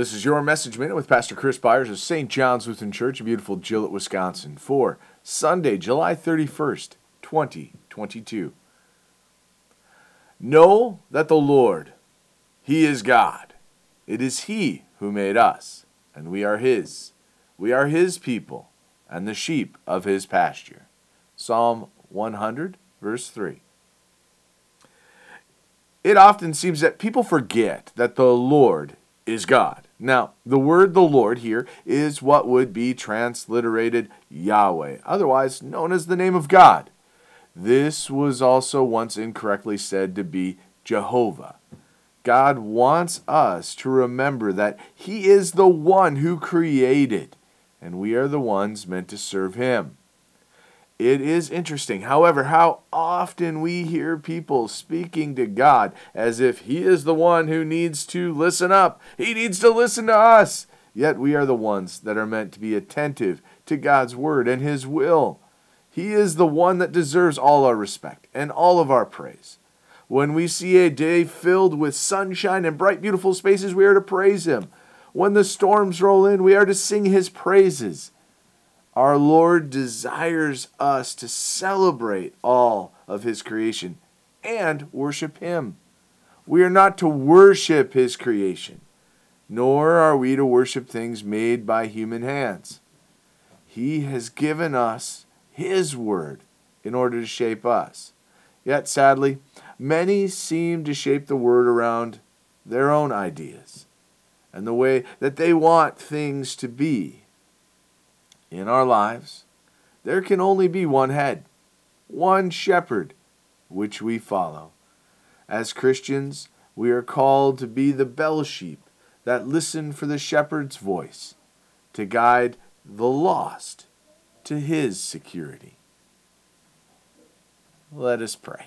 This is your Message Minute with Pastor Chris Byers of St. John's Lutheran Church in beautiful Gillett, Wisconsin, for Sunday, July 31st, 2022. Know that the Lord, He is God. It is He who made us, and we are His. We are His people, and the sheep of His pasture. Psalm 100, verse 3. It often seems that people forget that the Lord is God. Now, the word the Lord here is what would be transliterated Yahweh, otherwise known as the name of God. This was also once incorrectly said to be Jehovah. God wants us to remember that He is the one who created, and we are the ones meant to serve Him. It is interesting, however, how often we hear people speaking to God as if He is the one who needs to listen up. He needs to listen to us. Yet we are the ones that are meant to be attentive to God's word and His will. He is the one that deserves all our respect and all of our praise. When we see a day filled with sunshine and bright, beautiful spaces, we are to praise Him. When the storms roll in, we are to sing His praises. Our Lord desires us to celebrate all of His creation and worship Him. We are not to worship His creation, nor are we to worship things made by human hands. He has given us His word in order to shape us. Yet, sadly, many seem to shape the word around their own ideas and the way that they want things to be. In our lives, there can only be one head, one shepherd, which we follow. As Christians, we are called to be the bell sheep that listen for the shepherd's voice, to guide the lost to His security. Let us pray.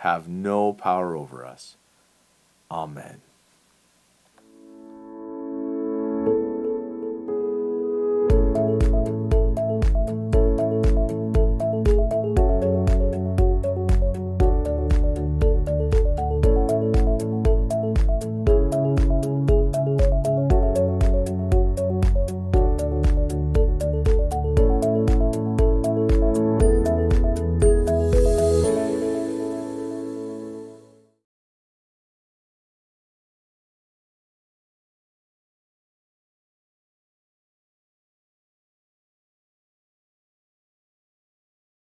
have no power over us. Amen.